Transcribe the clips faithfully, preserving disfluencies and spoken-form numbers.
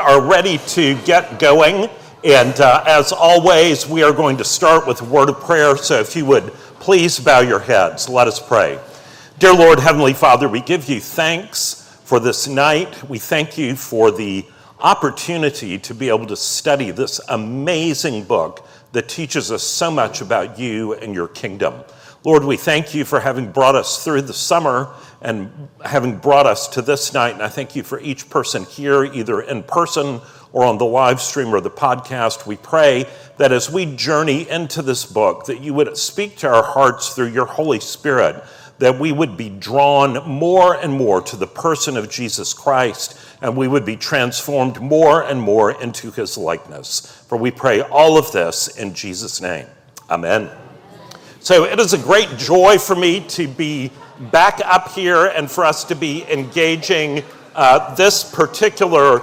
are ready to get going. And uh, as always, we are going to start with a word of prayer. So if you would please bow your heads, let us pray. Dear Lord, Heavenly Father, we give you thanks for this night. We thank you for the opportunity to be able to study this amazing book that teaches us so much about you and your kingdom. Lord, we thank you for having brought us through the summer and having brought us to this night. And I thank you for each person here, either in person or on the live stream or the podcast. We pray that as we journey into this book, that you would speak to our hearts through your Holy Spirit, that we would be drawn more and more to the person of Jesus Christ, and we would be transformed more and more into his likeness. For we pray all of this in Jesus' name. Amen. So it is a great joy for me to be back up here and for us to be engaging uh, this particular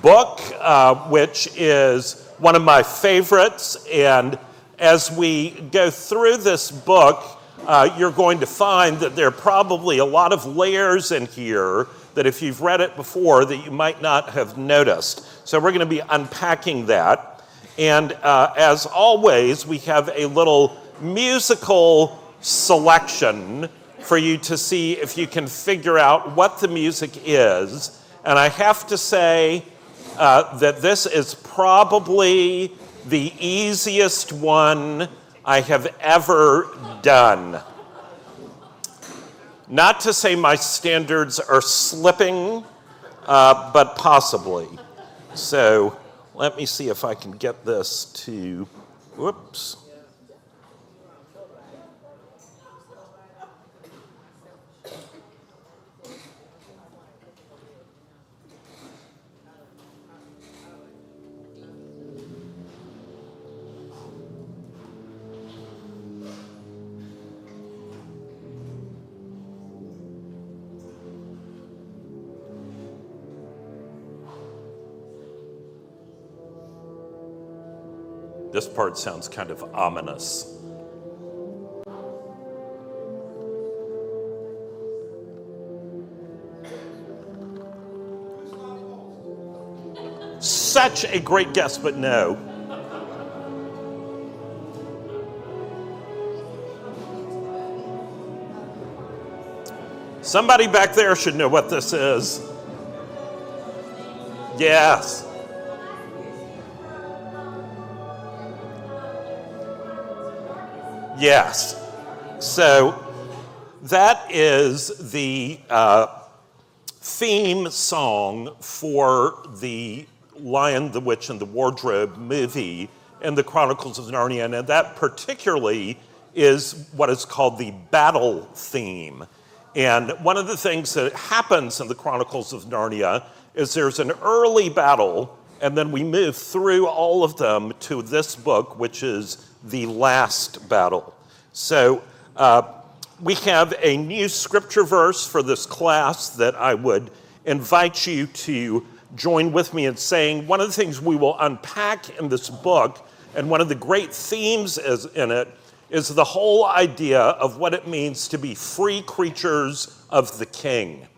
book, uh, which is one of my favorites. And as we go through this book, uh, you're going to find that there are probably a lot of layers in here that if you've read it before that you might not have noticed. So we're going to be unpacking that. And uh, as always, we have a little musical selection for you to see if you can figure out what the music is. And I have to say uh, that this is probably the easiest one I have ever done. Not to say my standards are slipping, uh, but possibly. So let me see if I can get this to, whoops. This part sounds kind of ominous. Such a great guess, but no. Somebody back there should know what this is. Yes. Yes, so that is the uh, theme song for the Lion, the Witch, and the Wardrobe movie in the Chronicles of Narnia, and that particularly is what is called the battle theme. And one of the things that happens in the Chronicles of Narnia is there's an early battle, and then we move through all of them to this book, which is The Last Battle. So uh, we have a new scripture verse for this class that I would invite you to join with me in saying. One of the things we will unpack in this book, and one of the great themes is in it, is the whole idea of what it means to be free creatures of the King,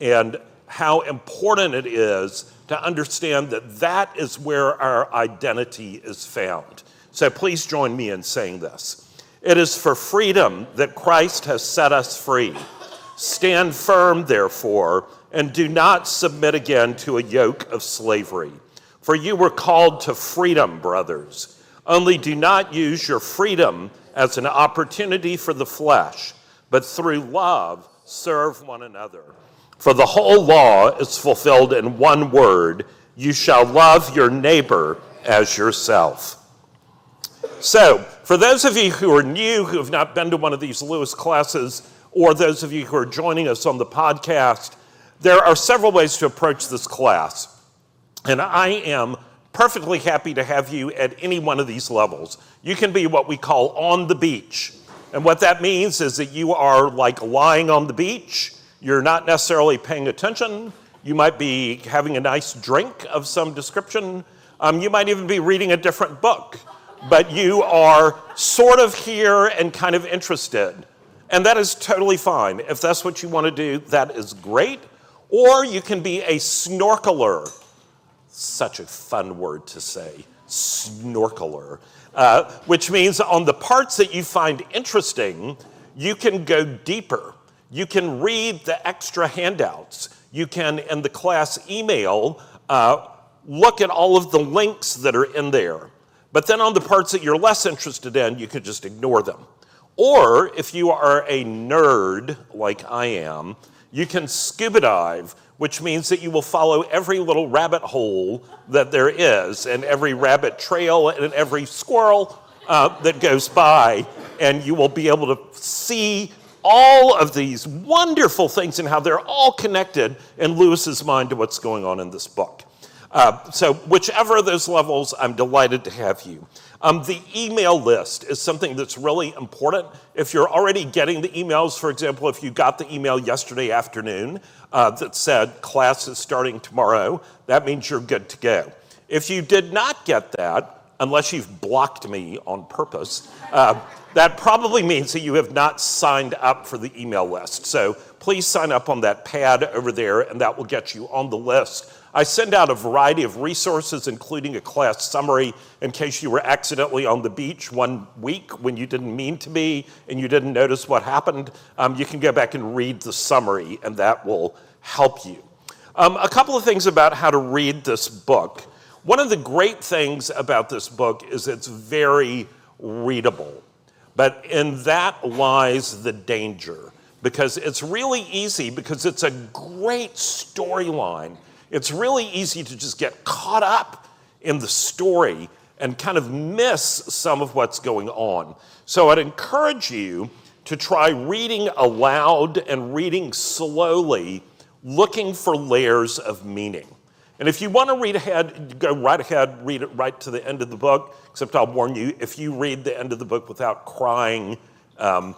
and how important it is to understand that that is where our identity is found. So please join me in saying this. It is for freedom that Christ has set us free. Stand firm, therefore, and do not submit again to a yoke of slavery. For you were called to freedom, brothers. Only do not use your freedom as an opportunity for the flesh, but through love serve one another. For the whole law is fulfilled in one word: you shall love your neighbor as yourself. So, for those of you who are new, who have not been to one of these Lewis classes, or those of you who are joining us on the podcast, there are several ways to approach this class. And I am perfectly happy to have you at any one of these levels. You can be what we call on the beach. And what that means is that you are like lying on the beach. You're not necessarily paying attention. You might be having a nice drink of some description. Um, you might even be reading a different book. But you are sort of here and kind of interested. And that is totally fine. If that's what you want to do, that is great. Or you can be a snorkeler. such a fun word to say, snorkeler, uh, which means on the parts that you find interesting, you can go deeper. You can read the extra handouts. You can, in the class email, uh, look at all of the links that are in there. But then on the parts that you're less interested in, you could just ignore them. Or if you are a nerd like I am, you can scuba dive, which means that you will follow every little rabbit hole that there is and every rabbit trail and every squirrel uh, that goes by, and you will be able to see all of these wonderful things and how they're all connected in Lewis's mind to what's going on in this book. Uh, so whichever of those levels, I'm delighted to have you. Um, the email list is something that's really important. If you're already getting the emails, for example, if you got the email yesterday afternoon uh, that said class is starting tomorrow, that means you're good to go. If you did not get that, unless you've blocked me on purpose, uh, that probably means that you have not signed up for the email list. So please sign up on that pad over there, and that will get you on the list. I send out a variety of resources, including a class summary, in case you were accidentally on the beach one week when you didn't mean to be and you didn't notice what happened. Um, you can go back and read the summary, and that will help you. Um, a couple of things about how to read this book. One of the great things about this book is it's very readable, but in that lies the danger, because it's really easy, because it's a great storyline. It's really easy to just get caught up in the story and kind of miss some of what's going on. So I'd encourage you to try reading aloud and reading slowly, looking for layers of meaning. And if you want to read ahead, go right ahead, read it right to the end of the book, except I'll warn you, if you read the end of the book without crying, um,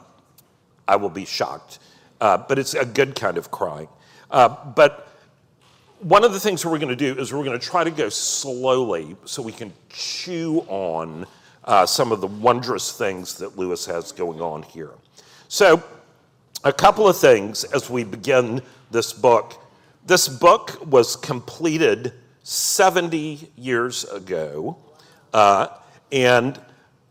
I will be shocked. Uh, but it's a good kind of crying. Uh, but One of the things we're going to do is we're going to try to go slowly so we can chew on uh, some of the wondrous things that Lewis has going on here. So a couple of things as we begin this book. This book was completed seventy years ago uh, and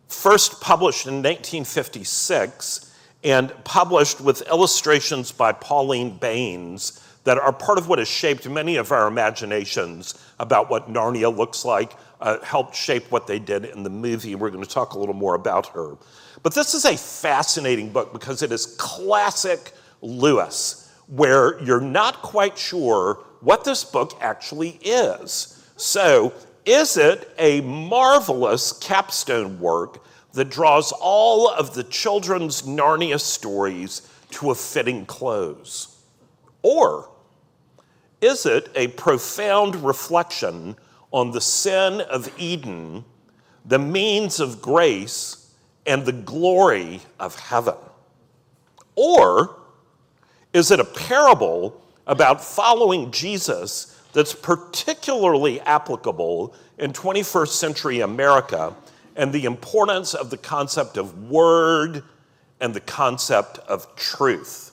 first published in nineteen fifty-six and published with illustrations by Pauline Baynes that are part of what has shaped many of our imaginations about what Narnia looks like, uh, helped shape what they did in the movie. We're going to talk a little more about her. But this is a fascinating book because it is classic Lewis, where you're not quite sure what this book actually is. So is it a marvelous capstone work that draws all of the children's Narnia stories to a fitting close? Or is it a profound reflection on the sin of Eden, the means of grace, and the glory of heaven? Or is it a parable about following Jesus that's particularly applicable in twenty-first century America and the importance of the concept of word and the concept of truth?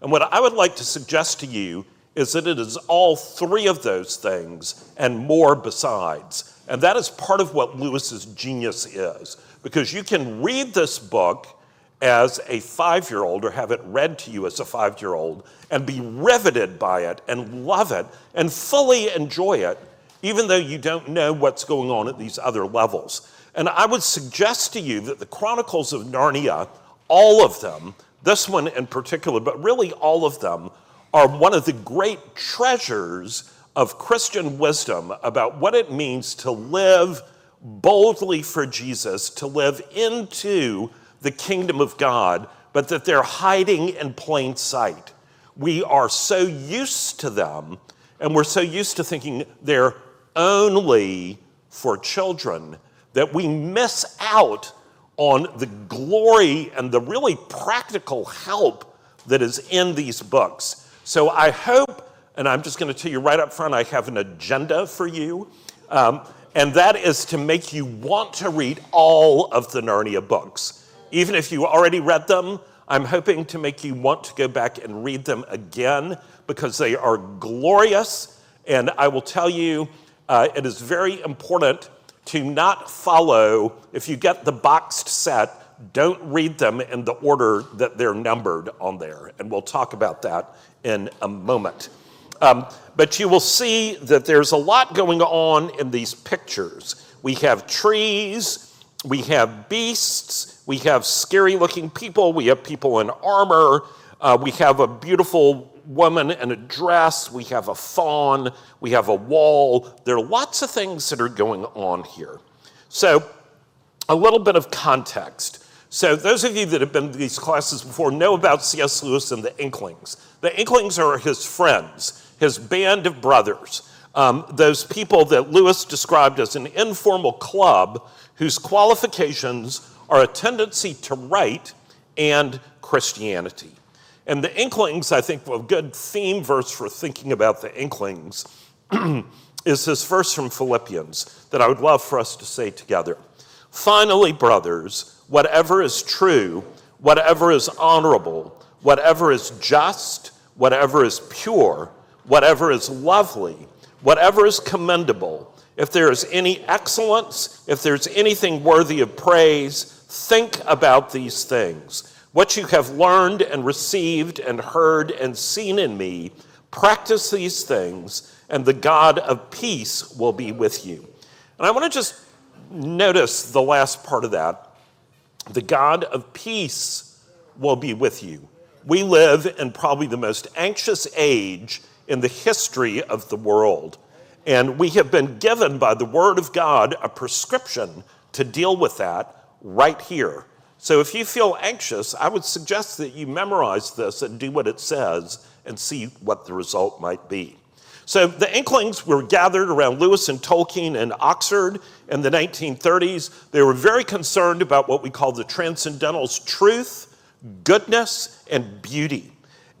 And what I would like to suggest to you is that it is all three of those things and more besides. And that is part of what Lewis's genius is, because you can read this book as a five-year-old or have it read to you as a five-year-old and be riveted by it and love it and fully enjoy it, even though you don't know what's going on at these other levels. And I would suggest to you that the Chronicles of Narnia, all of them, this one in particular, but really all of them, are one of the great treasures of Christian wisdom about what it means to live boldly for Jesus, to live into the kingdom of God, but that they're hiding in plain sight. We are so used to them, and we're so used to thinking they're only for children that we miss out on the glory and the really practical help that is in these books. So I hope, and I'm just going to tell you right up front, I have an agenda for you, um, and that is to make you want to read all of the Narnia books. Even if you already read them, I'm hoping to make you want to go back and read them again because they are glorious, and I will tell you, Uh, it is very important to not follow, if you get the boxed set, don't read them in the order that they're numbered on there. And we'll talk about that in a moment. Um, but you will see that there's a lot going on in these pictures. We have trees, we have beasts, we have scary-looking people, we have people in armor, uh, we have a beautiful woman in a dress, we have a fawn, we have a wall. There are lots of things that are going on here. So a little bit of context. So those of you that have been to these classes before know about C S. Lewis and the Inklings. The Inklings are his friends, his band of brothers, um, those people that Lewis described as an informal club whose qualifications are a tendency to write and Christianity. And the Inklings, I think, well, a good theme verse for thinking about the Inklings is this verse from Philippians that I would love for us to say together. Finally, brothers, whatever is true, whatever is honorable, whatever is just, whatever is pure, whatever is lovely, whatever is commendable, if there is any excellence, if there's anything worthy of praise, think about these things. What you have learned and received and heard and seen in me, practice these things, and the God of peace will be with you. And I want to just notice the last part of that. The God of peace will be with you. We live in probably the most anxious age in the history of the world. And we have been given by the Word of God a prescription to deal with that right here. So if you feel anxious, I would suggest that you memorize this and do what it says and see what the result might be. So the Inklings were gathered around Lewis and Tolkien in Oxford in the nineteen thirties. They were very concerned about what we call the transcendental's truth, goodness, and beauty.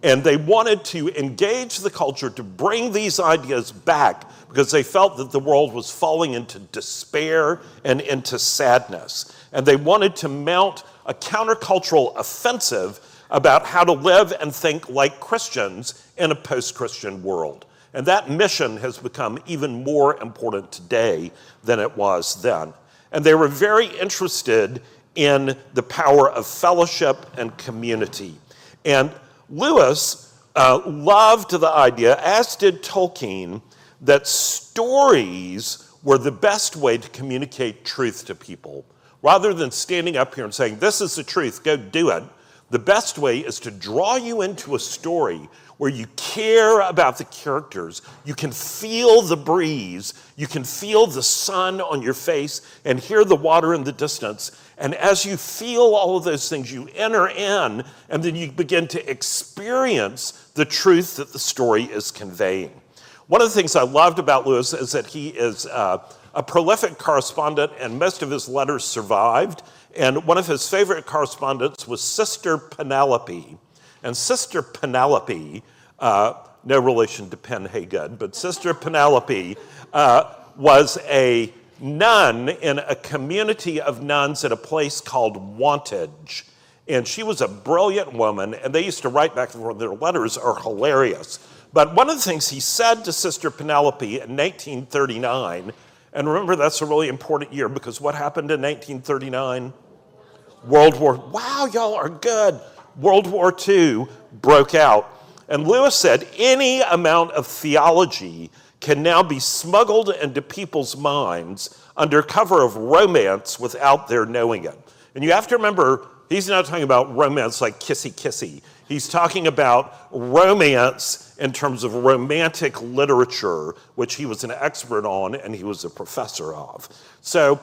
And they wanted to engage the culture to bring these ideas back because they felt that the world was falling into despair and into sadness. And they wanted to mount a countercultural offensive about how to live and think like Christians in a post-Christian world. And that mission has become even more important today than it was then. And they were very interested in the power of fellowship and community. And Lewis uh, loved the idea, as did Tolkien, that stories were the best way to communicate truth to people. Rather than standing up here and saying, this is the truth, go do it, the best way is to draw you into a story where you care about the characters, you can feel the breeze, you can feel the sun on your face and hear the water in the distance. And as you feel all of those things, you enter in and then you begin to experience the truth that the story is conveying. One of the things I loved about Lewis is that he is uh, a prolific correspondent, and most of his letters survived. And one of his favorite correspondents was Sister Penelope. And Sister Penelope, uh, no relation to Pen Haygood, but Sister Penelope uh, was a nun in a community of nuns at a place called Wantage. And she was a brilliant woman, and they used to write back and forth. Their letters are hilarious. But one of the things he said to Sister Penelope in nineteen thirty-nine, and remember, that's a really important year because what happened in nineteen thirty-nine? World War, wow, y'all are good. World War Two broke out. And Lewis said, any amount of theology can now be smuggled into people's minds under cover of romance without their knowing it. And you have to remember, he's not talking about romance like kissy-kissy. He's talking about romance in terms of romantic literature, which he was an expert on and he was a professor of. So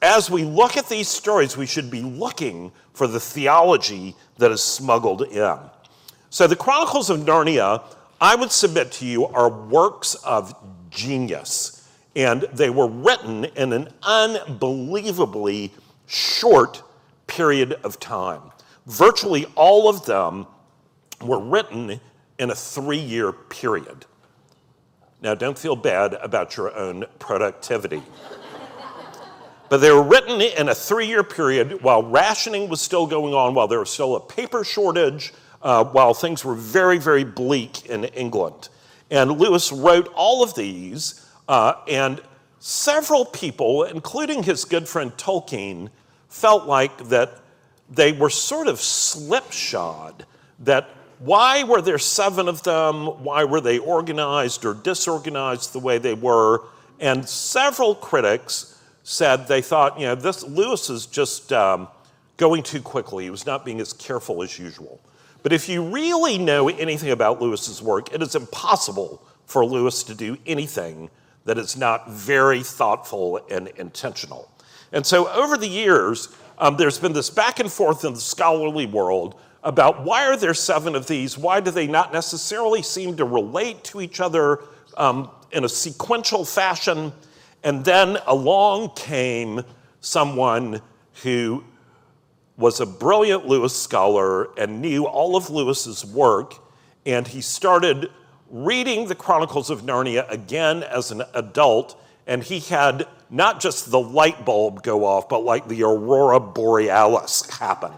as we look at these stories, we should be looking for the theology that is smuggled in. So the Chronicles of Narnia, I would submit to you, are works of genius. And they were written in an unbelievably short period of time. Virtually all of them were written in a three-year period. Now, don't feel bad about your own productivity. But they were written in a three-year period while rationing was still going on, while there was still a paper shortage, uh, while things were very, very bleak in England. And Lewis wrote all of these, uh, and several people, including his good friend Tolkien, felt like that they were sort of slipshod, that why were there seven of them? Why were they organized or disorganized the way they were? And several critics said they thought, you know, this Lewis is just um, going too quickly. He was not being as careful as usual. But if you really know anything about Lewis's work, it is impossible for Lewis to do anything that is not very thoughtful and intentional. And so over the years, um, there's been this back and forth in the scholarly world about why are there seven of these? Why do they not necessarily seem to relate to each other um, in a sequential fashion? And then along came someone who was a brilliant Lewis scholar and knew all of Lewis's work, and he started reading the Chronicles of Narnia again as an adult, and he had not just the light bulb go off, but like the aurora borealis happen.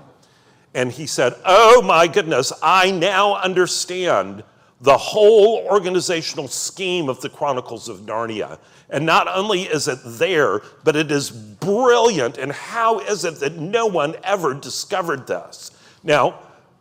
And he said, oh my goodness, I now understand the whole organizational scheme of the Chronicles of Narnia. And not only is it there, but it is brilliant. And how is it that no one ever discovered this? Now,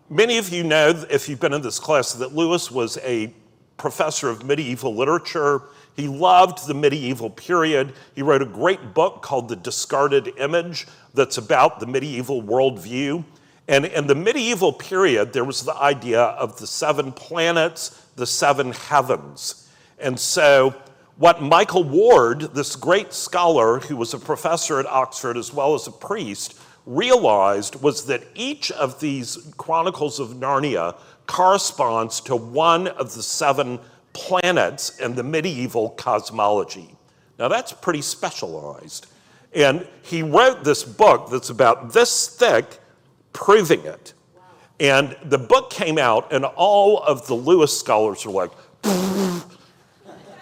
many of you know, if you've been in this class, that Lewis was a professor of medieval literature. He loved the medieval period. He wrote a great book called The Discarded Image that's about the medieval worldview. And in the medieval period, there was the idea of the seven planets, the seven heavens. And so what Michael Ward, this great scholar who was a professor at Oxford as well as a priest, realized was that each of these Chronicles of Narnia corresponds to one of the seven planets in the medieval cosmology. Now that's pretty specialized. And he wrote this book that's about this thick, proving it. And the book came out, and all of the Lewis scholars were like,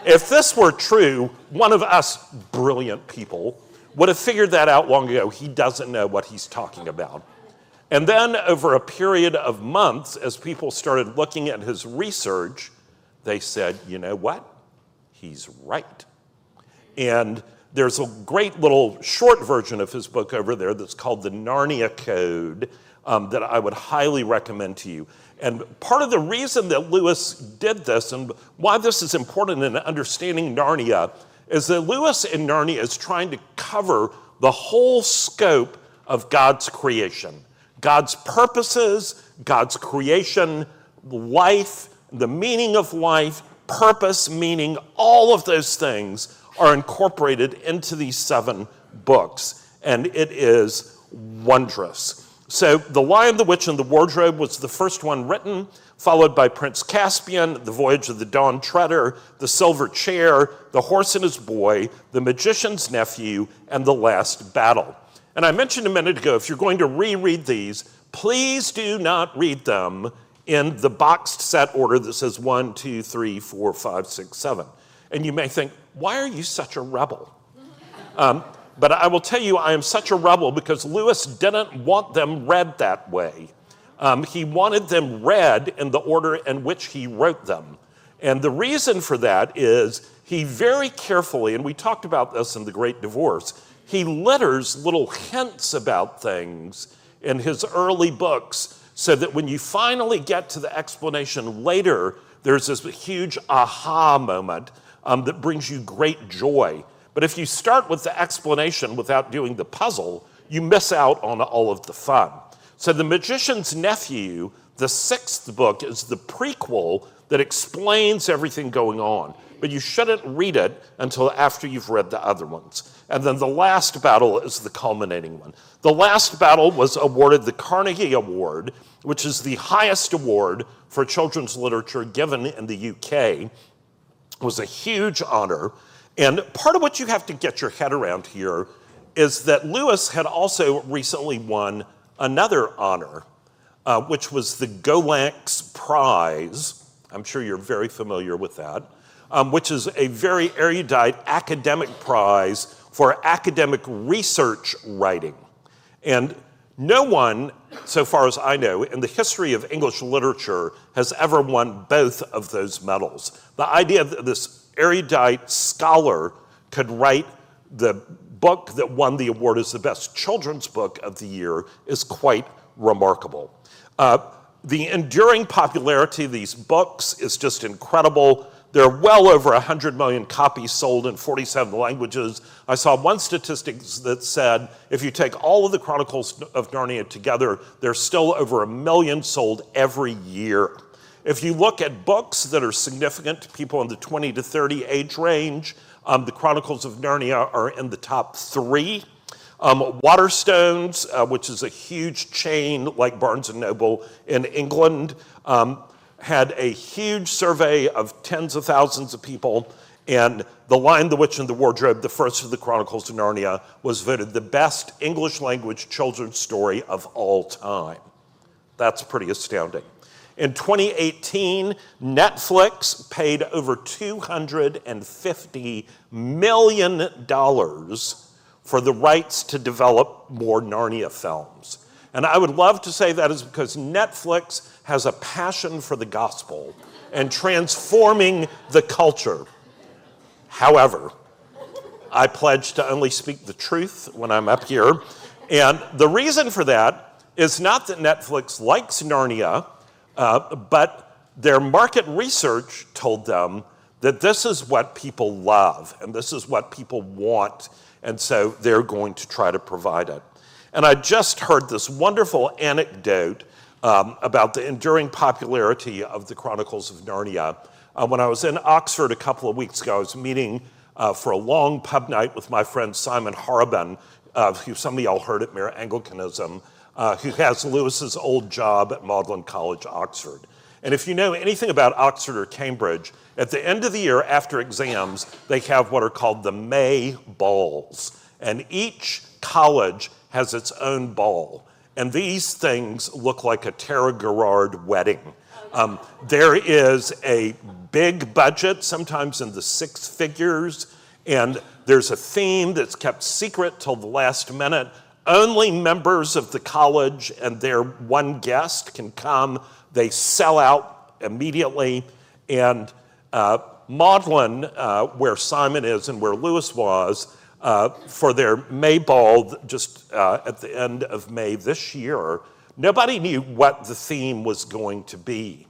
if this were true, one of us brilliant people would have figured that out long ago. He doesn't know what he's talking about. And then over a period of months, as people started looking at his research, they said, you know what? He's right. And there's a great little short version of his book over there that's called The Narnia Code um, that I would highly recommend to you. And part of the reason that Lewis did this and why this is important in understanding Narnia is that Lewis in Narnia is trying to cover the whole scope of God's creation, God's purposes, God's creation, life, the meaning of life, purpose, meaning, all of those things are incorporated into these seven books, and it is wondrous. So The Lion, the Witch, and the Wardrobe was the first one written, followed by Prince Caspian, The Voyage of the Dawn Treader, The Silver Chair, The Horse and His Boy, The Magician's Nephew, and The Last Battle. And I mentioned a minute ago, if you're going to reread these, please do not read them in the boxed set order that says one, two, three, four, five, six, seven. And you may think, why are you such a rebel? Um, but I will tell you, I am such a rebel because Lewis didn't want them read that way. Um, he wanted them read in the order in which he wrote them. And the reason for that is he very carefully, and we talked about this in The Great Divorce, he litters little hints about things in his early books so that when you finally get to the explanation later, there's this huge aha moment Um, that brings you great joy. But if you start with the explanation without doing the puzzle, you miss out on all of the fun. So The Magician's Nephew, the sixth book, is the prequel that explains everything going on. But you shouldn't read it until after you've read the other ones. And then The Last Battle is the culminating one. The Last Battle was awarded the Carnegie Award, which is the highest award for children's literature given in the U K. Was a huge honor. And part of what you have to get your head around here is that Lewis had also recently won another honor, uh, which was the Gollancz Prize. I'm sure you're very familiar with that, um, which is a very erudite academic prize for academic research writing. And no one, so far as I know, in the history of English literature has ever won both of those medals. The idea that this erudite scholar could write the book that won the award as the best children's book of the year is quite remarkable. Uh, the enduring popularity of these books is just incredible. There are well over one hundred million copies sold in forty-seven languages. I saw one statistic that said if you take all of the Chronicles of Narnia together, there's still over a million sold every year. If you look at books that are significant to people in the twenty to thirty age range, um, the Chronicles of Narnia are in the top three. Um, Waterstones, uh, which is a huge chain like Barnes and Noble in England, um, had a huge survey of tens of thousands of people, and The Lion, the Witch, and the Wardrobe, the first of the Chronicles of Narnia, was voted the best English language children's story of all time. That's pretty astounding. In twenty eighteen, Netflix paid over two hundred fifty million dollars for the rights to develop more Narnia films. And I would love to say that is because Netflix has a passion for the gospel and transforming the culture. However, I pledge to only speak the truth when I'm up here. And the reason for that is not that Netflix likes Narnia, uh, but their market research told them that this is what people love and this is what people want. And so they're going to try to provide it. And I just heard this wonderful anecdote um, about the enduring popularity of the Chronicles of Narnia. Uh, when I was in Oxford a couple of weeks ago, I was meeting uh, for a long pub night with my friend Simon Harabin, uh, who some of y'all heard at Mere Anglicanism, uh, who has Lewis's old job at Magdalen College, Oxford. And if you know anything about Oxford or Cambridge, at the end of the year after exams, they have what are called the May Balls. And each college has its own ball. And these things look like a Tara Gerrard wedding. Um, there is a big budget, sometimes in the six figures, and there's a theme that's kept secret till the last minute. Only members of the college and their one guest can come. They sell out immediately. And uh, Magdalen, uh, where Simon is and where Lewis was, Uh, for their May Ball, just uh, at the end of May this year, nobody knew what the theme was going to be.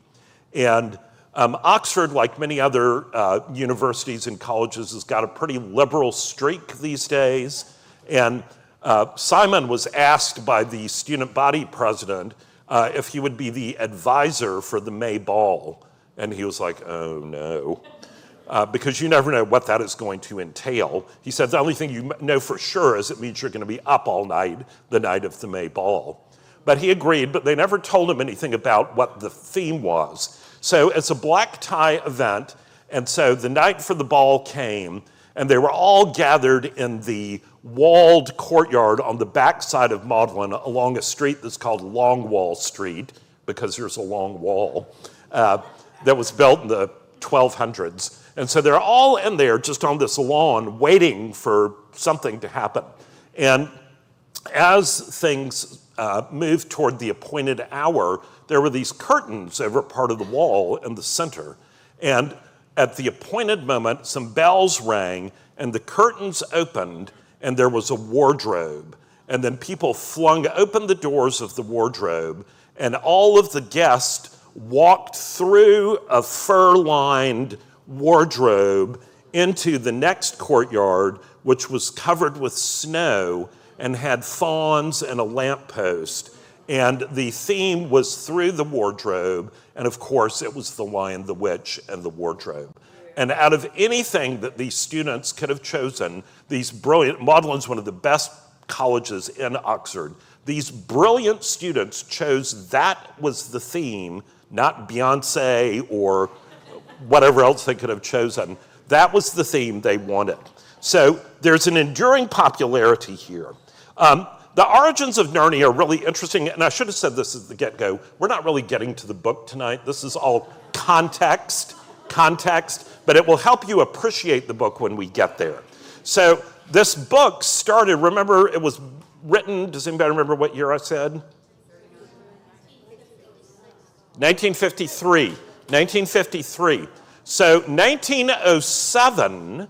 And um, Oxford, like many other uh, universities and colleges, has got a pretty liberal streak these days. And uh, Simon was asked by the student body president uh, if he would be the advisor for the May Ball. And he was like, oh, no. Uh, because you never know what that is going to entail. He said the only thing you know for sure is it means you're going to be up all night the night of the May Ball. But he agreed, but they never told him anything about what the theme was. So it's a black tie event, and so the night for the ball came, and they were all gathered in the walled courtyard on the backside of Magdalen along a street that's called Longwall Street, because there's a long wall uh, that was built in the twelve hundreds. And so they're all in there just on this lawn waiting for something to happen. And as things uh, moved toward the appointed hour, there were these curtains over part of the wall in the center. And at the appointed moment, some bells rang, and the curtains opened, and there was a wardrobe. And then people flung open the doors of the wardrobe, and all of the guests walked through a fur-lined wardrobe into the next courtyard, which was covered with snow and had fawns and a lamppost. And the theme was through the wardrobe. And of course, it was The Lion, the Witch, and the Wardrobe. And out of anything that these students could have chosen, these brilliant, Magdalen's one of the best colleges in Oxford, these brilliant students chose that was the theme, not Beyonce or whatever else they could have chosen. That was the theme they wanted. So there's an enduring popularity here. Um, the origins of Narnia are really interesting, and I should have said this at the get-go. We're not really getting to the book tonight. This is all context, context, but it will help you appreciate the book when we get there. So this book started, remember it was written, does anybody remember what year I said? nineteen fifty-three. nineteen fifty-three. So nineteen oh seven,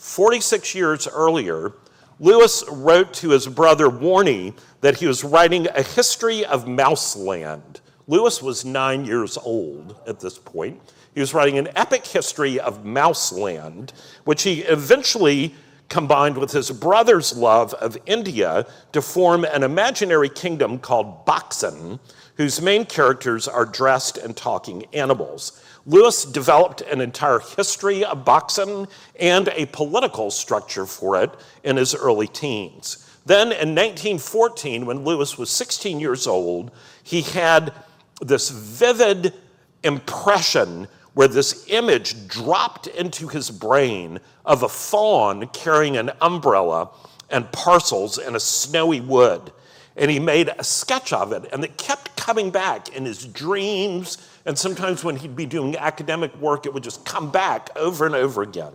forty-six years earlier, Lewis wrote to his brother Warney that he was writing a history of Mouseland. Lewis was nine years old at this point. He was writing an epic history of Mouseland, which he eventually combined with his brother's love of India to form an imaginary kingdom called Boxen, whose main characters are dressed and talking animals. Lewis developed an entire history of Boxen and a political structure for it in his early teens. Then in nineteen fourteen, when Lewis was sixteen years old, he had this vivid impression where this image dropped into his brain of a faun carrying an umbrella and parcels in a snowy wood. And he made a sketch of it, and it kept coming back in his dreams, and sometimes when he'd be doing academic work, it would just come back over and over again.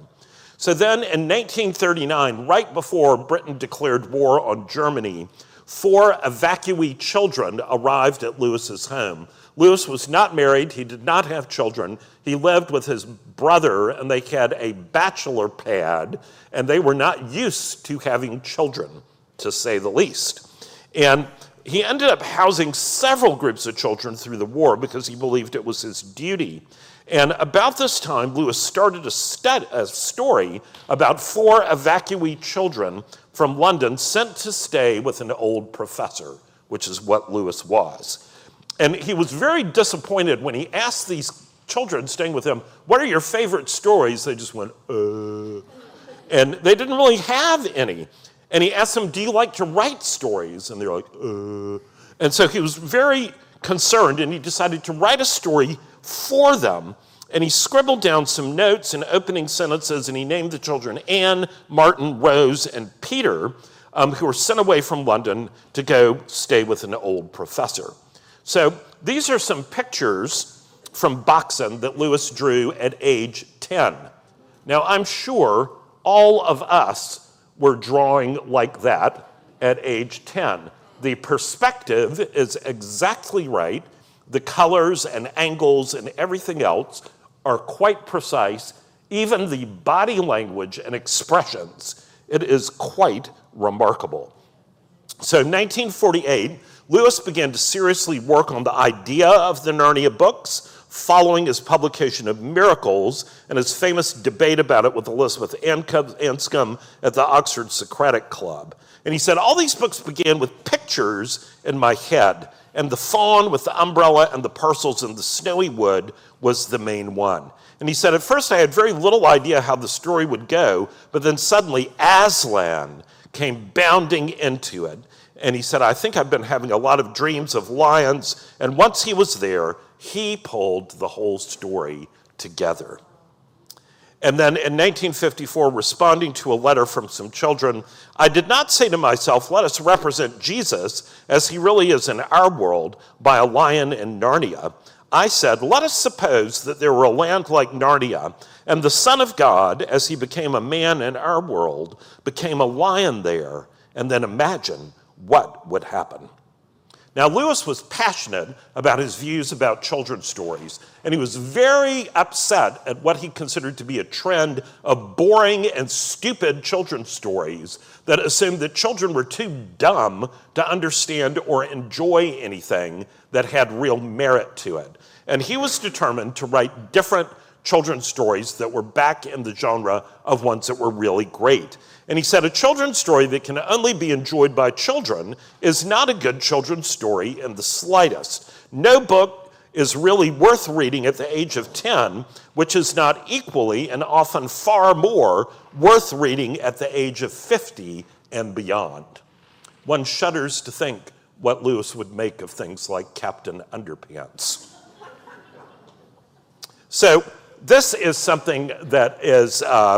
So then in nineteen thirty-nine, right before Britain declared war on Germany, four evacuee children arrived at Lewis's home. Lewis was not married, he did not have children. He lived with his brother, and they had a bachelor pad, and they were not used to having children, to say the least. And he ended up housing several groups of children through the war because he believed it was his duty. And about this time, Lewis started a, stud- a story about four evacuee children from London sent to stay with an old professor, which is what Lewis was. And he was very disappointed when he asked these children staying with him, what are your favorite stories? They just went, uh, and they didn't really have any. And he asked them, do you like to write stories? And they're like, uh. And so he was very concerned, and he decided to write a story for them. And he scribbled down some notes and opening sentences, and he named the children Anne, Martin, Rose, and Peter, um, who were sent away from London to go stay with an old professor. So these are some pictures from Boxen that Lewis drew at age ten. Now, I'm sure all of us were drawing like that at age ten. The perspective is exactly right. The colors and angles and everything else are quite precise. Even the body language and expressions, it is quite remarkable. So nineteen forty-eight, Lewis began to seriously work on the idea of the Narnia books following his publication of Miracles and his famous debate about it with Elizabeth Anscombe at the Oxford Socratic Club. And he said, all these books began with pictures in my head, and the fawn with the umbrella and the parcels in the snowy wood was the main one. And he said, at first I had very little idea how the story would go, but then suddenly Aslan came bounding into it. And he said, I think I've been having a lot of dreams of lions. And once he was there, he pulled the whole story together. And then in nineteen fifty-four, responding to a letter from some children, I did not say to myself, let us represent Jesus as he really is in our world by a lion in Narnia. I said, let us suppose that there were a land like Narnia, and the Son of God, as he became a man in our world, became a lion there, and then imagine what would happen. Now, Lewis was passionate about his views about children's stories, and he was very upset at what he considered to be a trend of boring and stupid children's stories that assumed that children were too dumb to understand or enjoy anything that had real merit to it. And he was determined to write different children's stories that were back in the genre of ones that were really great. And he said, a children's story that can only be enjoyed by children is not a good children's story in the slightest. No book is really worth reading at the age of ten, which is not equally and often far more worth reading at the age of fifty and beyond. One shudders to think what Lewis would make of things like Captain Underpants. So, this is something that is, uh,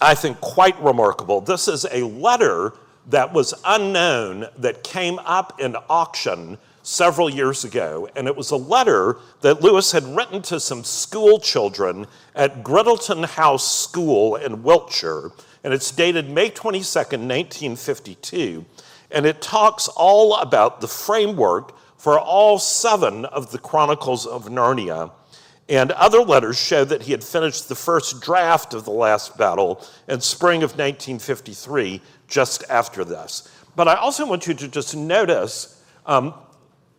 I think, quite remarkable. This is a letter that was unknown that came up in auction several years ago, and it was a letter that Lewis had written to some school children at Griddleton House School in Wiltshire, and it's dated May twenty-second, nineteen fifty-two, and it talks all about the framework for all seven of the Chronicles of Narnia, and other letters show that he had finished the first draft of The Last Battle in spring of nineteen fifty-three, just after this. But I also want you to just notice um,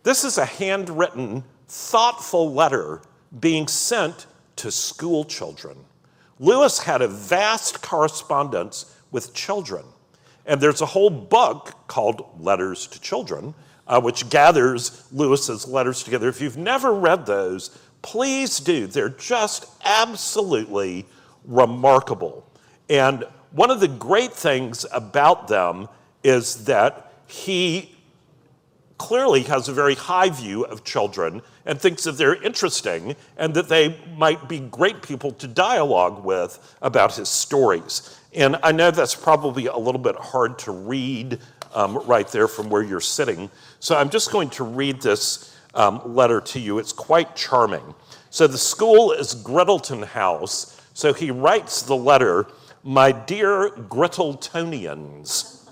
this is a handwritten, thoughtful letter being sent to school children. Lewis had a vast correspondence with children. And there's a whole book called Letters to Children, uh, which gathers Lewis's letters together. If you've never read those, please do. They're just absolutely remarkable. And one of the great things about them is that he clearly has a very high view of children and thinks that they're interesting and that they might be great people to dialogue with about his stories. And I know that's probably a little bit hard to read um, right there from where you're sitting. So I'm just going to read this um, letter to you. It's quite charming. So the school is Grittleton House. So he writes the letter, "My dear Grittletonians,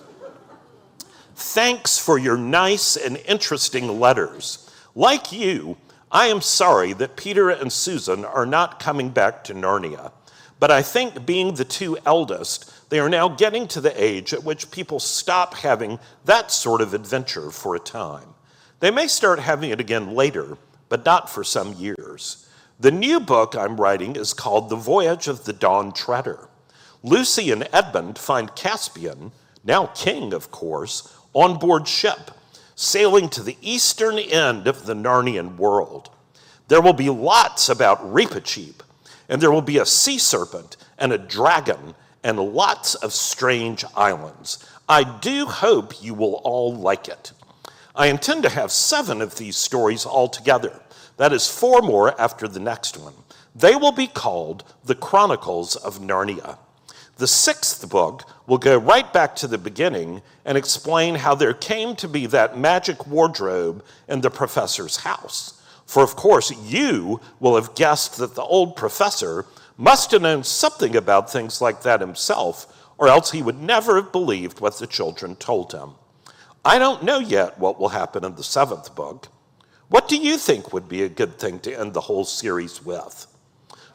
thanks for your nice and interesting letters. Like you, I am sorry that Peter and Susan are not coming back to Narnia. But I think being the two eldest, they are now getting to the age at which people stop having that sort of adventure for a time. They may start having it again later, but not for some years. The new book I'm writing is called The Voyage of the Dawn Treader. Lucy and Edmund find Caspian, now king, of course, on board ship, sailing to the eastern end of the Narnian world. There will be lots about Reepicheep, and there will be a sea serpent and a dragon and lots of strange islands. I do hope you will all like it. I intend to have seven of these stories altogether. That is four more after the next one. They will be called The Chronicles of Narnia. The sixth book will go right back to the beginning and explain how there came to be that magic wardrobe in the professor's house. For of course, you will have guessed that the old professor must have known something about things like that himself, or else he would never have believed what the children told him. I don't know yet what will happen in the seventh book. What do you think would be a good thing to end the whole series with?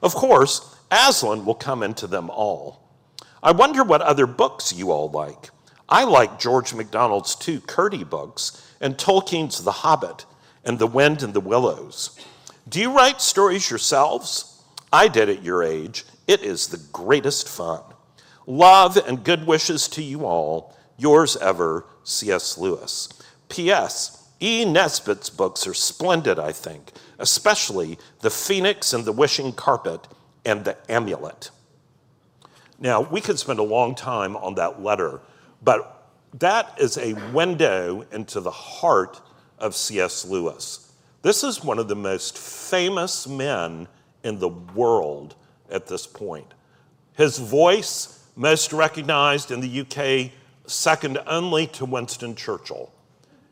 Of course, Aslan will come into them all. I wonder what other books you all like. I like George MacDonald's two Curdy books and Tolkien's The Hobbit and The Wind and the Willows. Do you write stories yourselves? I did at your age. It is the greatest fun. Love and good wishes to you all. Yours ever, C S. Lewis. P S. E. Nesbitt's books are splendid, I think, especially The Phoenix and the Wishing Carpet and The Amulet." Now, we could spend a long time on that letter, but that is a window into the heart of C S. Lewis. This is one of the most famous men in the world at this point. His voice, most recognized in the U K, second only to Winston Churchill,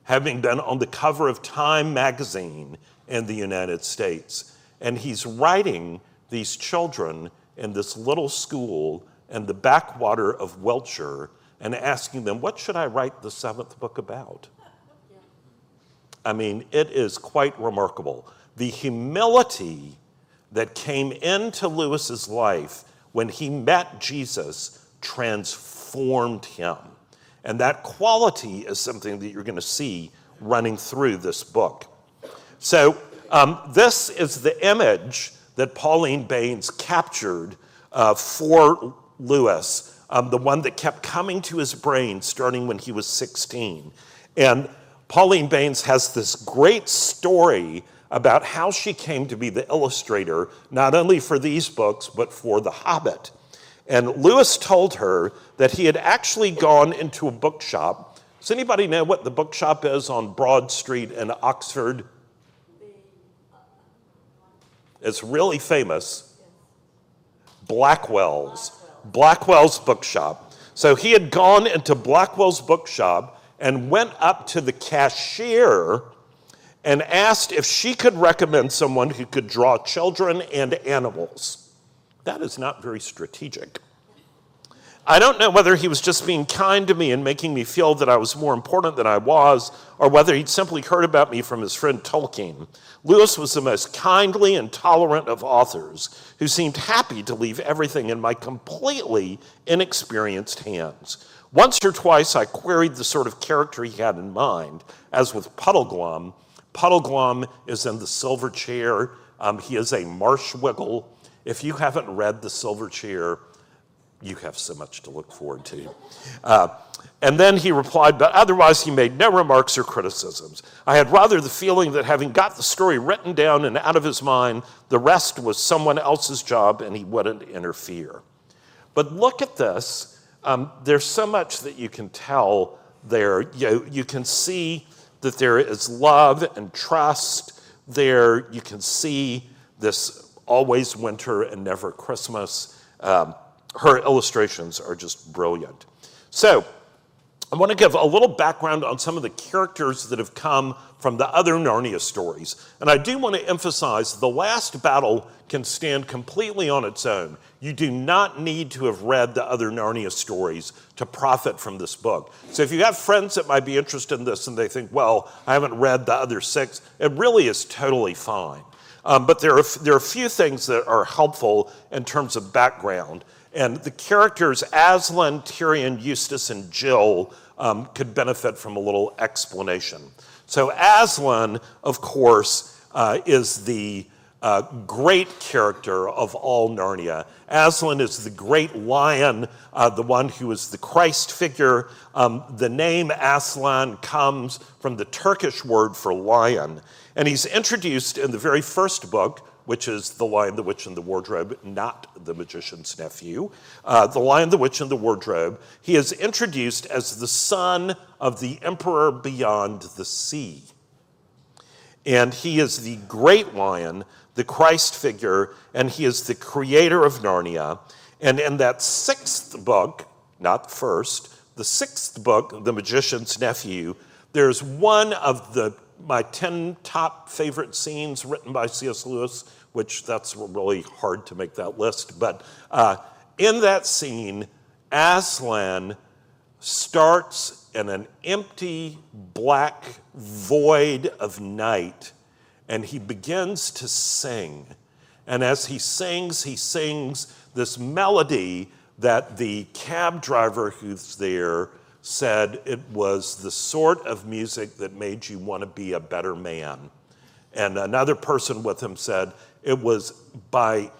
having been on the cover of Time magazine in the United States. And he's writing these children in this little school in the backwater of Wiltshire and asking them, what should I write the seventh book about? I mean, it is quite remarkable. The humility that came into Lewis's life when he met Jesus transformed him. And that quality is something that you're going to see running through this book. So um, this is the image that Pauline Baynes captured uh, for Lewis, um, the one that kept coming to his brain starting when he was sixteen. And Pauline Baynes has this great story about how she came to be the illustrator, not only for these books, but for The Hobbit. And Lewis told her that he had actually gone into a bookshop. Does anybody know what the bookshop is on Broad Street in Oxford? It's really famous. Blackwell's. Blackwell's bookshop. So he had gone into Blackwell's bookshop and went up to the cashier and asked if she could recommend someone who could draw children and animals. That is not very strategic. I don't know whether he was just being kind to me and making me feel that I was more important than I was, or whether he'd simply heard about me from his friend Tolkien. Lewis was the most kindly and tolerant of authors, who seemed happy to leave everything in my completely inexperienced hands. Once or twice I queried the sort of character he had in mind, as with Puddleglum. Puddleglum is in The Silver Chair. Um, he is a marshwiggle. If you haven't read The Silver Chair, you have so much to look forward to. Uh, and then he replied, but otherwise he made no remarks or criticisms. I had rather the feeling that having got the story written down and out of his mind, the rest was someone else's job and he wouldn't interfere. But look at this. Um, there's so much that you can tell there. You know, you can see that there is love and trust there. You can see this always winter and never Christmas. Um, Her illustrations are just brilliant. So I want to give a little background on some of the characters that have come from the other Narnia stories. And I do want to emphasize The Last Battle can stand completely on its own. You do not need to have read the other Narnia stories to profit from this book. So if you have friends that might be interested in this and they think, well, I haven't read the other six, it really is totally fine. Um, but there are, there are a few things that are helpful in terms of background. And the characters Aslan, Tirian, Eustace, and Jill um, could benefit from a little explanation. So Aslan, of course, uh, is the uh, great character of all Narnia. Aslan is the great lion, uh, the one who is the Christ figure. Um, the name Aslan comes from the Turkish word for lion. And he's introduced in the very first book, which is The Lion, the Witch, and the Wardrobe, not The Magician's Nephew. Uh, the Lion, the Witch, and the Wardrobe. He is introduced as the son of the emperor beyond the sea. And he is the great lion, the Christ figure, and he is the creator of Narnia. And in that sixth book, not first, the sixth book, The Magician's Nephew, there's one of the my ten top favorite scenes written by C S Lewis, which that's really hard to make that list. But uh, in that scene, Aslan starts in an empty black void of night, and he begins to sing. And as he sings, he sings this melody that the cab driver who's there said it was the sort of music that made you want to be a better man. And another person with him said it was by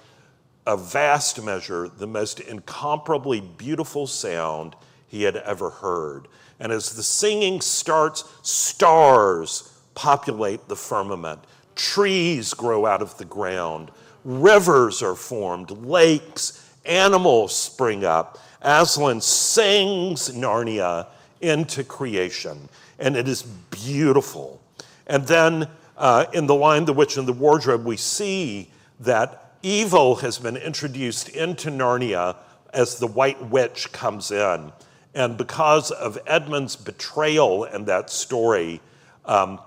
a vast measure the most incomparably beautiful sound he had ever heard. And as the singing starts, stars populate the firmament, trees grow out of the ground, rivers are formed, lakes, animals spring up. Aslan sings Narnia into creation, and it is beautiful. And then uh, in The Lion, the Witch, and the Wardrobe, we see that evil has been introduced into Narnia as the White Witch comes in. And because of Edmund's betrayal in that story, um,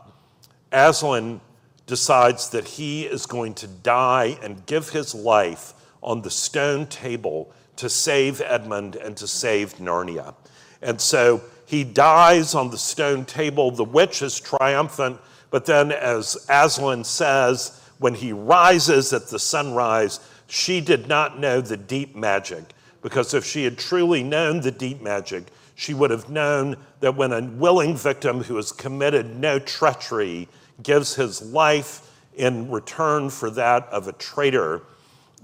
Aslan decides that he is going to die and give his life on the stone table to save Edmund and to save Narnia. And so he dies on the stone table. The witch is triumphant, but then as Aslan says, when he rises at the sunrise, she did not know the deep magic, because if she had truly known the deep magic, she would have known that when a willing victim who has committed no treachery gives his life in return for that of a traitor,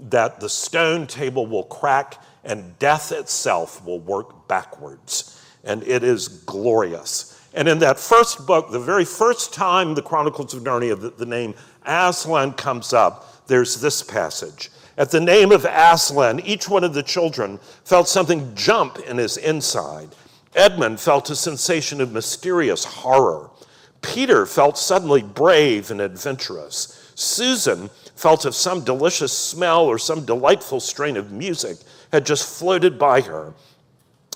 that the stone table will crack and death itself will work backwards. And it is glorious. And in that first book, the very first time the Chronicles of Narnia, the, the name Aslan comes up, there's this passage. At the name of Aslan, each one of the children felt something jump in his inside. Edmund felt a sensation of mysterious horror. Peter felt suddenly brave and adventurous. Susan felt of some delicious smell or some delightful strain of music had just floated by her.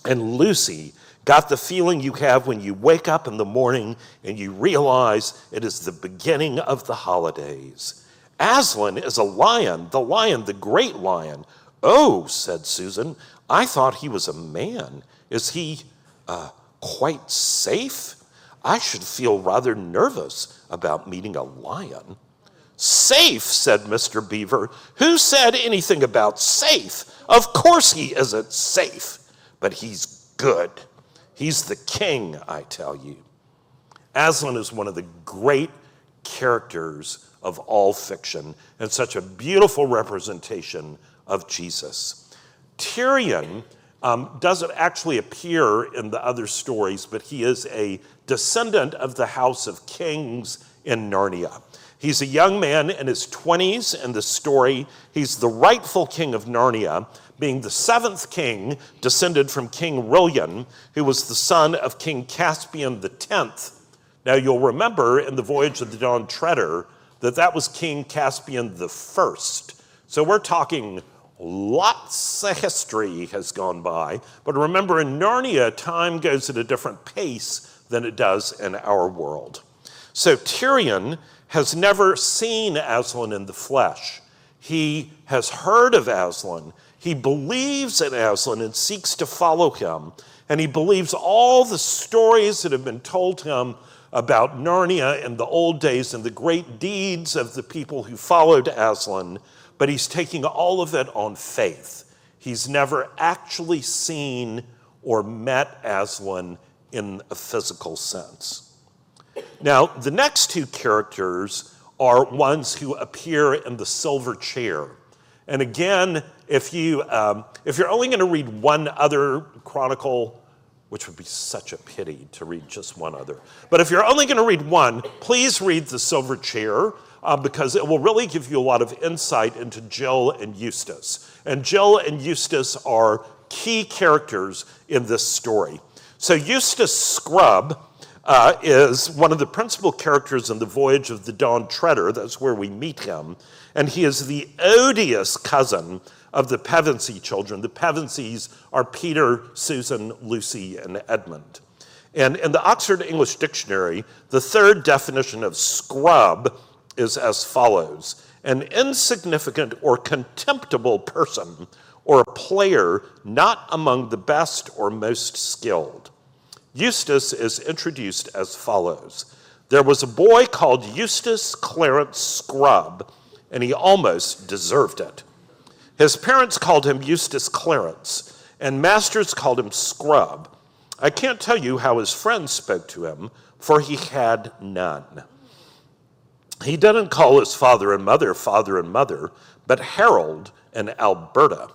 And Lucy got the feeling you have when you wake up in the morning and you realize it is the beginning of the holidays. Aslan is a lion, the lion, the great lion. Oh, said Susan, I thought he was a man. Is he uh, quite safe? I should feel rather nervous about meeting a lion. Safe, said Mister Beaver. Who said anything about safe? Of course he isn't safe, but he's good. He's the king, I tell you. Aslan is one of the great characters of all fiction and such a beautiful representation of Jesus. Tirian um, doesn't actually appear in the other stories, but he is a descendant of the House of Kings in Narnia. He's a young man in his twenties in the story. He's the rightful king of Narnia, being the seventh king, descended from King Rillian, who was the son of King Caspian the tenth. Now, you'll remember in The Voyage of the Dawn Treader that that was King Caspian the first. So we're talking lots of history has gone by. But remember, in Narnia, time goes at a different pace than it does in our world. So Tirian has never seen Aslan in the flesh. He has heard of Aslan. He believes in Aslan and seeks to follow him. And he believes all the stories that have been told him about Narnia and the old days and the great deeds of the people who followed Aslan, but he's taking all of it on faith. He's never actually seen or met Aslan in a physical sense. Now, the next two characters are ones who appear in The Silver Chair. And again, if, you, um, if you're only going to read one other chronicle, which would be such a pity to read just one other. But if you're only going to read one, please read The Silver Chair, uh, because it will really give you a lot of insight into Jill and Eustace. And Jill and Eustace are key characters in this story. So Eustace Scrubb Uh, is one of the principal characters in The Voyage of the Dawn Treader. That's where we meet him. And he is the odious cousin of the Pevensey children. The Pevenseys are Peter, Susan, Lucy, and Edmund. And in the Oxford English Dictionary, the third definition of scrub is as follows: an insignificant or contemptible person or a player not among the best or most skilled. Eustace is introduced as follows. There was a boy called Eustace Clarence Scrubb, and he almost deserved it. His parents called him Eustace Clarence, and masters called him Scrubb. I can't tell you how his friends spoke to him, for he had none. He didn't call his father and mother father and mother, but Harold and Alberta.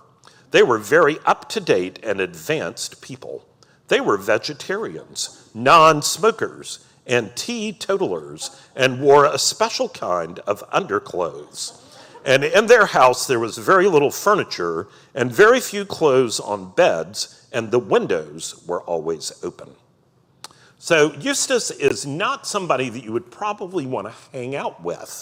They were very up-to-date and advanced people. They were vegetarians, non-smokers, and teetotalers, and wore a special kind of underclothes. And in their house, there was very little furniture and very few clothes on beds, and the windows were always open. So Eustace is not somebody that you would probably want to hang out with.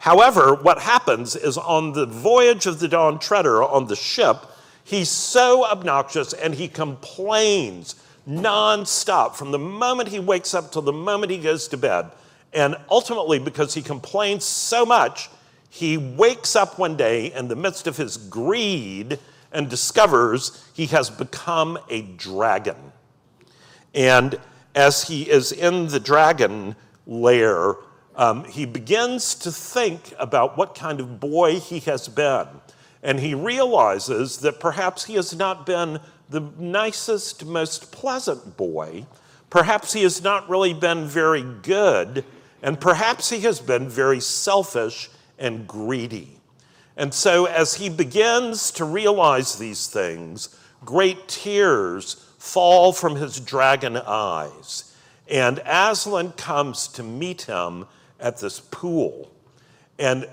However, what happens is on the Voyage of the Dawn Treader, on the ship, he's so obnoxious, and he complains nonstop from the moment he wakes up till the moment he goes to bed. And ultimately, because he complains so much, he wakes up one day in the midst of his greed and discovers he has become a dragon. And as he is in the dragon lair, um, he begins to think about what kind of boy he has been. And he realizes that perhaps he has not been the nicest, most pleasant boy. Perhaps he has not really been very good. And perhaps he has been very selfish and greedy. And so as he begins to realize these things, great tears fall from his dragon eyes. And Aslan comes to meet him at this pool. And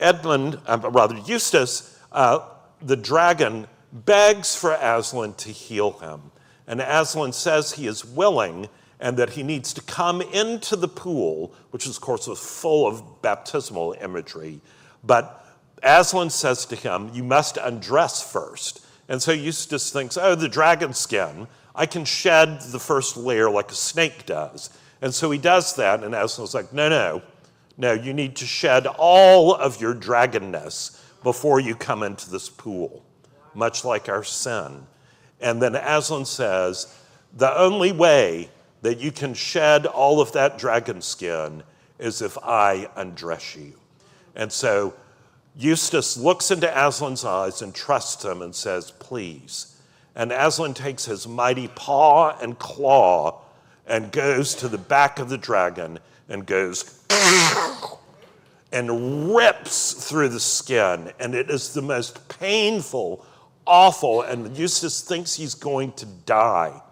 Edmund, um, rather Eustace, uh, the dragon, begs for Aslan to heal him. And Aslan says he is willing and that he needs to come into the pool, which of course was full of baptismal imagery. But Aslan says to him, you must undress first. And so Eustace thinks, oh, the dragon skin, I can shed the first layer like a snake does. And so he does that, and Aslan's like, no, no. No, you need to shed all of your dragonness before you come into this pool. much like our sin. And then Aslan says, the only way that you can shed all of that dragon skin is if I undress you. And so Eustace looks into Aslan's eyes and trusts him and says, please. And Aslan takes his mighty paw and claw and goes to the back of the dragon and goes and rips through the skin. And it is the most painful, awful, and Eustace thinks he's going to die.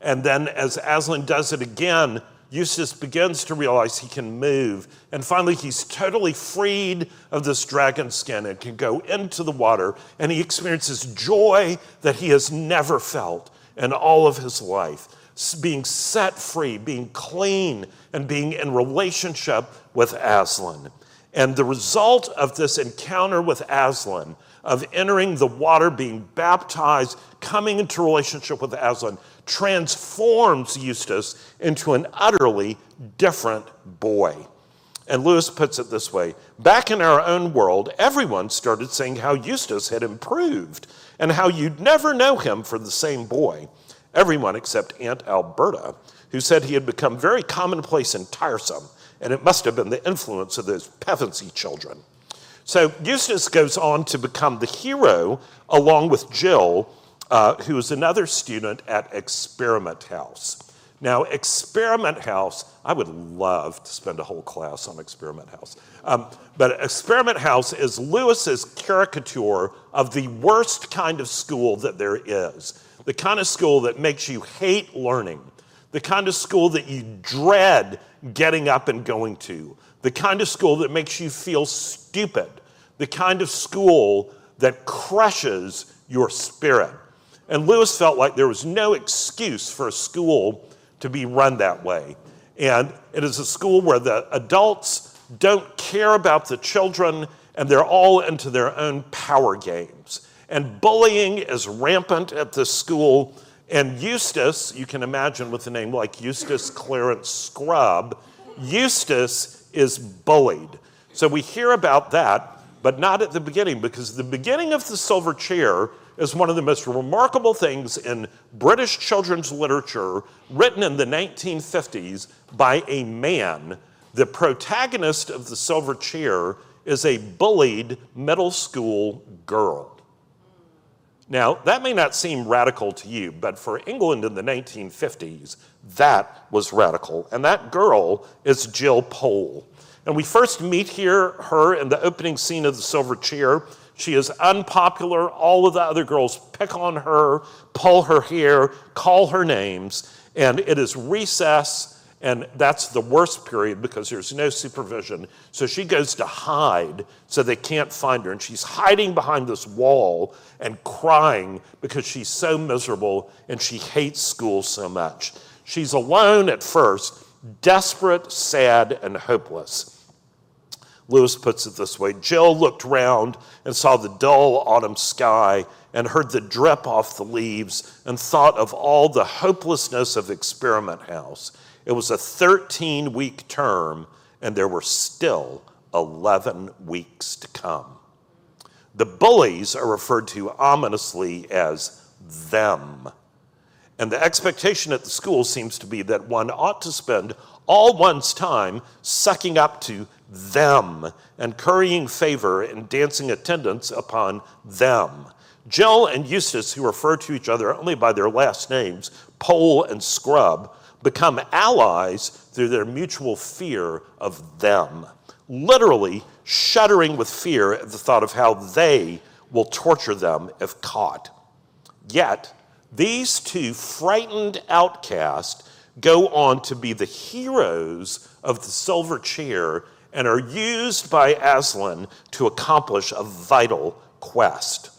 And then as Aslan does it again, Eustace begins to realize he can move. And finally, he's totally freed of this dragon skin and can go into the water. And he experiences joy that he has never felt in all of his life. Being set free, being clean, and being in relationship with Aslan. And the result of this encounter with Aslan, of entering the water, being baptized, coming into relationship with Aslan, transforms Eustace into an utterly different boy. And Lewis puts it this way, back in our own world, everyone started saying how Eustace had improved and how you'd never know him for the same boy. Everyone except Aunt Alberta, who said he had become very commonplace and tiresome, and it must have been the influence of those Pevensey children. So Eustace goes on to become the hero along with Jill, Uh, who is another student at Experiment House. Now, Experiment House, I would love to spend a whole class on Experiment House, um, but Experiment House is Lewis's caricature of the worst kind of school that there is, the kind of school that makes you hate learning, the kind of school that you dread getting up and going to, the kind of school that makes you feel stupid, the kind of school that crushes your spirit. And Lewis felt like there was no excuse for a school to be run that way. And it is a school where the adults don't care about the children and they're all into their own power games. And bullying is rampant at this school. And Eustace, you can imagine with a name like Eustace Clarence Scrubb, Eustace is bullied. So we hear about that, but not at the beginning, because the beginning of The Silver Chair is one of the most remarkable things in British children's literature written in the nineteen fifties by a man. The protagonist of The Silver Chair is a bullied middle school girl. Now, that may not seem radical to you, but for England in the nineteen fifties, that was radical. And that girl is Jill Pole. And we first meet here, her in the opening scene of The Silver Chair. She is unpopular. All of the other girls pick on her, pull her hair, call her names, and it is recess, and that's the worst period because there's no supervision. So she goes to hide so they can't find her, and she's hiding behind this wall and crying because she's so miserable and she hates school so much. She's alone at first, desperate, sad, and hopeless. Lewis puts it this way, Jill looked round and saw the dull autumn sky and heard the drip off the leaves and thought of all the hopelessness of Experiment House. It was a thirteen-week term, and there were still eleven weeks to come. The bullies are referred to ominously as them. And the expectation at the school seems to be that one ought to spend all one's time sucking up to them and currying favor and dancing attendance upon them. Jill and Eustace, who refer to each other only by their last names, Pole and Scrub, become allies through their mutual fear of them, literally shuddering with fear at the thought of how they will torture them if caught. Yet, these two frightened outcasts go on to be the heroes of The Silver Chair and are used by Aslan to accomplish a vital quest.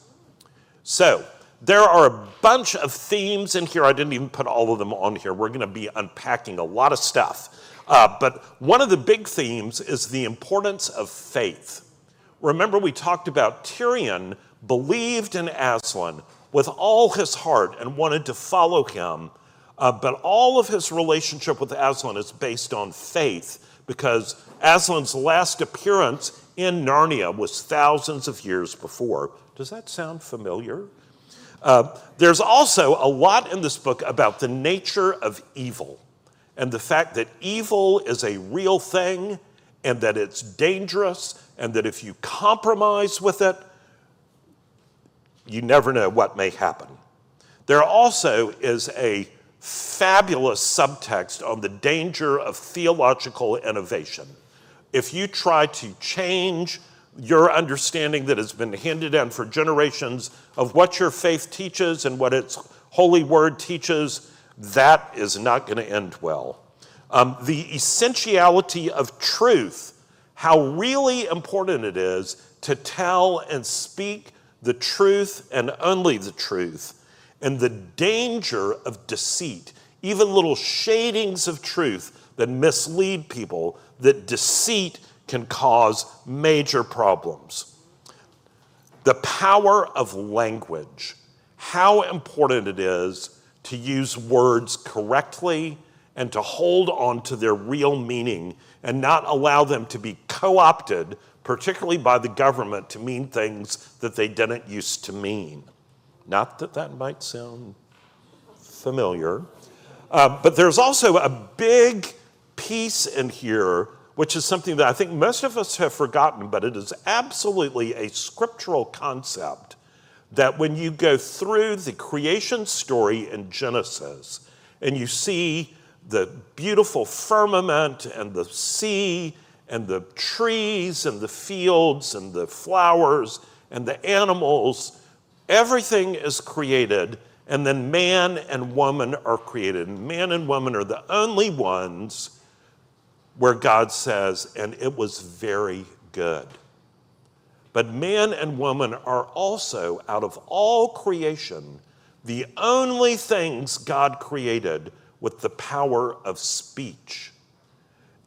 So there are a bunch of themes in here. I didn't even put all of them on here. We're going to be unpacking a lot of stuff. Uh, but one of the big themes is the importance of faith. Remember, we talked about Tirian believed in Aslan with all his heart and wanted to follow him. Uh, but all of his relationship with Aslan is based on faith, because Aslan's last appearance in Narnia was thousands of years before. Does that sound familiar? Uh, there's also a lot in this book about the nature of evil and the fact that evil is a real thing and that it's dangerous and that if you compromise with it, you never know what may happen. There also is a fabulous subtext on the danger of theological innovation. If you try to change your understanding that has been handed down for generations of what your faith teaches and what its holy word teaches, that is not going to end well. Um, the essentiality of truth, how really important it is to tell and speak the truth and only the truth, and the danger of deceit, even little shadings of truth that mislead people, that deceit can cause major problems. The power of language, how important it is to use words correctly and to hold on to their real meaning and not allow them to be co-opted, particularly by the government, to mean things that they didn't used to mean. Not that that might sound familiar. Uh, but there's also a big piece in here, which is something that I think most of us have forgotten, but it is absolutely a scriptural concept, that when you go through the creation story in Genesis and you see the beautiful firmament and the sea and the trees and the fields and the flowers and the animals, everything is created, and then man and woman are created. Man and woman are the only ones where God says, and it was very good. But man and woman are also, out of all creation, the only things God created with the power of speech.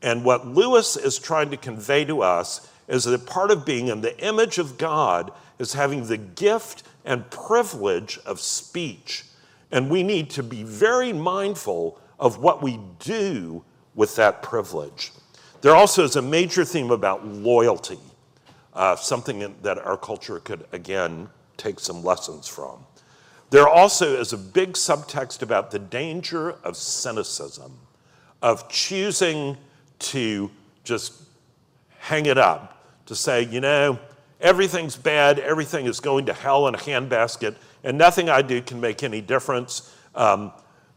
And what Lewis is trying to convey to us is that part of being in the image of God is having the gift and privilege of speech. And we need to be very mindful of what we do with that privilege. There also is a major theme about loyalty, uh, something that our culture could, again, take some lessons from. There also is a big subtext about the danger of cynicism, of choosing to just hang it up, to say, you know, everything's bad, everything is going to hell in a handbasket, and nothing I do can make any difference. Um,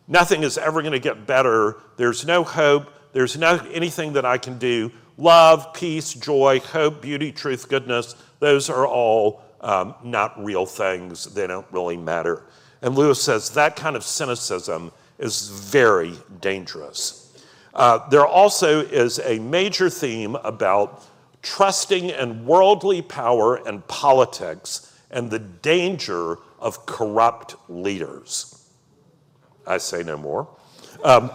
nothing is ever going to get better. There's no hope. There's no anything that I can do. Love, peace, joy, hope, beauty, truth, goodness, those are all um, not real things. They don't really matter. And Lewis says that kind of cynicism is very dangerous. Uh, there also is a major theme about trusting in worldly power and politics and the danger of corrupt leaders. I say no more. Um,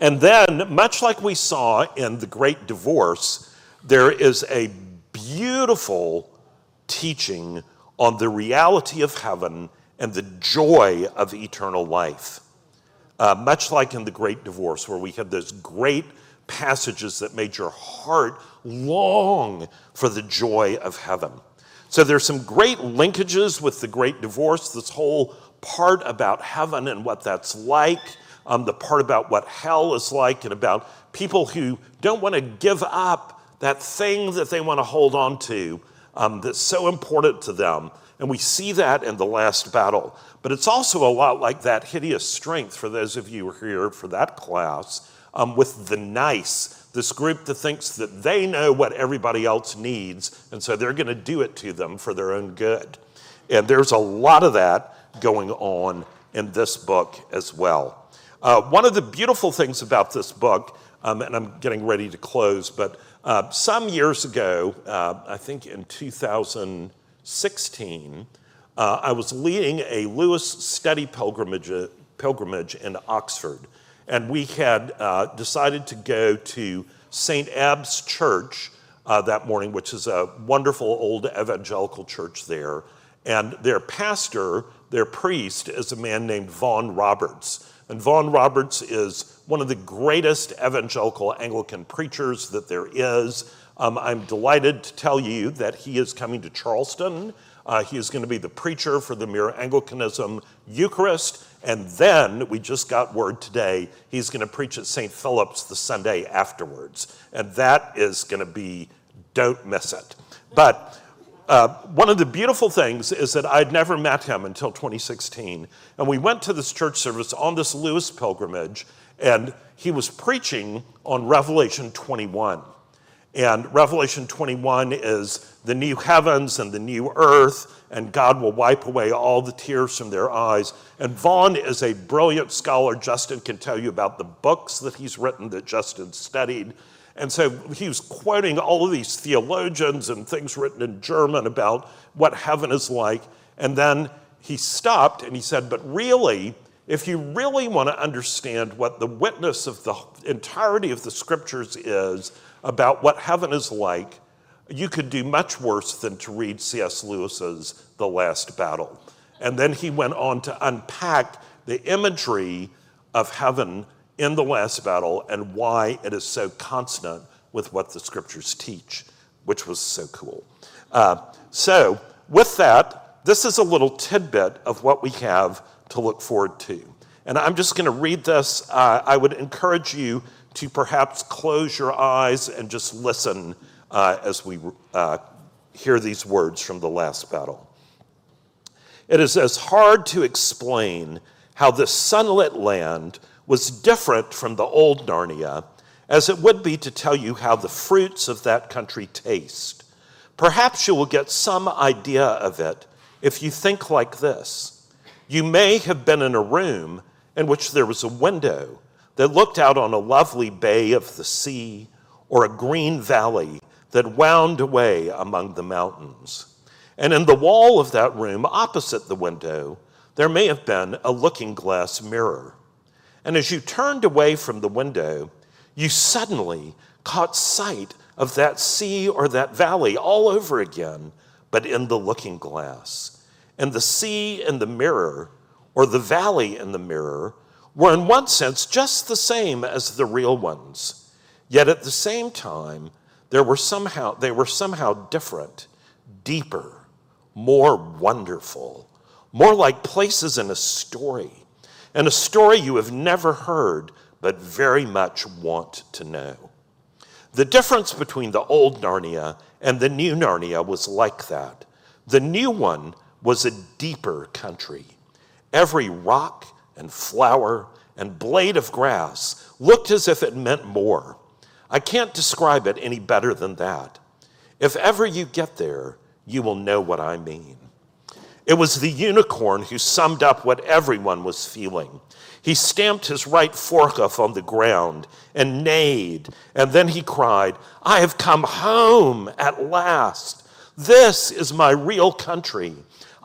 and then, much like we saw in The Great Divorce, there is a beautiful teaching on the reality of heaven and the joy of eternal life. Uh, much like in The Great Divorce, where we had those great passages that made your heart long for the joy of heaven. So there's some great linkages with The Great Divorce, this whole part about heaven and what that's like, um, the part about what hell is like, and about people who don't want to give up that thing that they want to hold on to um, that's so important to them. And we see that in The Last Battle. But it's also a lot like that hideous strength, for those of you who are here for that class, Um, with the nice, this group that thinks that they know what everybody else needs, and so they're going to do it to them for their own good. And there's a lot of that going on in this book as well. Uh, one of the beautiful things about this book, um, and I'm getting ready to close, but uh, some years ago, uh, I think in two thousand sixteen, uh, I was leading a Lewis study pilgrimage, pilgrimage in Oxford. And we had uh, decided to go to Saint Abb's Church uh, that morning, which is a wonderful old evangelical church there. And their pastor, their priest, is a man named Vaughn Roberts. And Vaughn Roberts is one of the greatest evangelical Anglican preachers that there is. Um, I'm delighted to tell you that he is coming to Charleston Uh, he is going to be the preacher for the Mere Anglicanism Eucharist. And then, we just got word today, he's going to preach at Saint Philip's the Sunday afterwards. And that is going to be, don't miss it. But uh, one of the beautiful things is that I'd never met him until twenty sixteen. And we went to this church service on this Lewis pilgrimage, and he was preaching on Revelation twenty-one. And Revelation twenty-one is the new heavens and the new earth, and God will wipe away all the tears from their eyes. And Vaughn is a brilliant scholar. Justin can tell you about the books that he's written that Justin studied. And so he was quoting all of these theologians and things written in German about what heaven is like. And then he stopped and he said, but really, if you really want to understand what the witness of the entirety of the scriptures is about what heaven is like, you could do much worse than to read C S. Lewis's The Last Battle. And then he went on to unpack the imagery of heaven in The Last Battle and why it is so consonant with what the scriptures teach, which was so cool. Uh, so with that, this is a little tidbit of what we have to look forward to. And I'm just going to read this. Uh, I would encourage you to perhaps close your eyes and just listen uh, as we uh, hear these words from The Last Battle. It is as hard to explain how this sunlit land was different from the old Narnia as it would be to tell you how the fruits of that country taste. Perhaps you will get some idea of it if you think like this. You may have been in a room in which there was a window that looked out on a lovely bay of the sea or a green valley that wound away among the mountains. And in the wall of that room opposite the window, there may have been a looking glass mirror. And as you turned away from the window, you suddenly caught sight of that sea or that valley all over again, but in the looking glass. And the sea in the mirror, or the valley in the mirror, were in one sense just the same as the real ones. Yet at the same time, there were somehow, they were somehow different, deeper, more wonderful, more like places in a story, and a story you have never heard but very much want to know. The difference between the old Narnia and the new Narnia was like that. The new one was a deeper country. Every rock and flower and blade of grass looked as if it meant more. I can't describe it any better than that. If ever you get there, you will know what I mean. It was the unicorn who summed up what everyone was feeling. He stamped his right forehoof on the ground and neighed, and then he cried, "I have come home at last. This is my real country.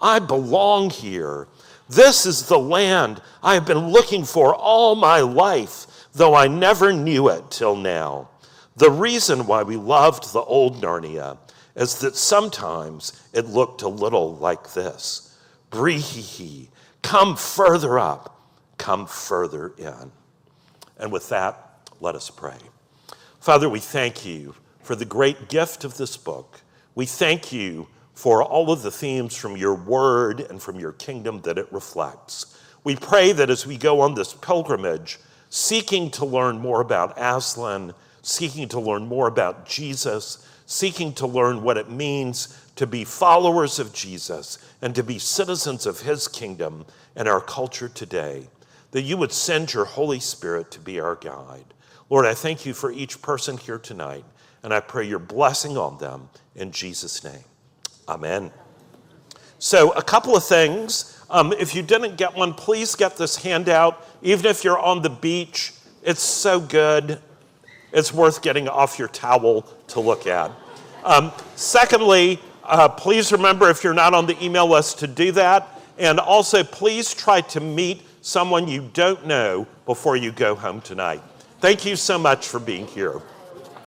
I belong here. This is the land I have been looking for all my life, though I never knew it till now." The reason why we loved the old Narnia is that sometimes it looked a little like this. Bree-hee-hee, come further up, come further in. And with that, let us pray. Father, we thank you for the great gift of this book. We thank you for all of the themes from your word and from your kingdom that it reflects. We pray that as we go on this pilgrimage, seeking to learn more about Aslan, seeking to learn more about Jesus, seeking to learn what it means to be followers of Jesus and to be citizens of his kingdom and our culture today, that you would send your Holy Spirit to be our guide. Lord, I thank you for each person here tonight, and I pray your blessing on them in Jesus' name. Amen. So a couple of things. Um, if you didn't get one, please get this handout. Even if you're on the beach, it's so good. It's worth getting off your towel to look at. Um, secondly, uh, please remember if you're not on the email list to do that. And also, please try to meet someone you don't know before you go home tonight. Thank you so much for being here.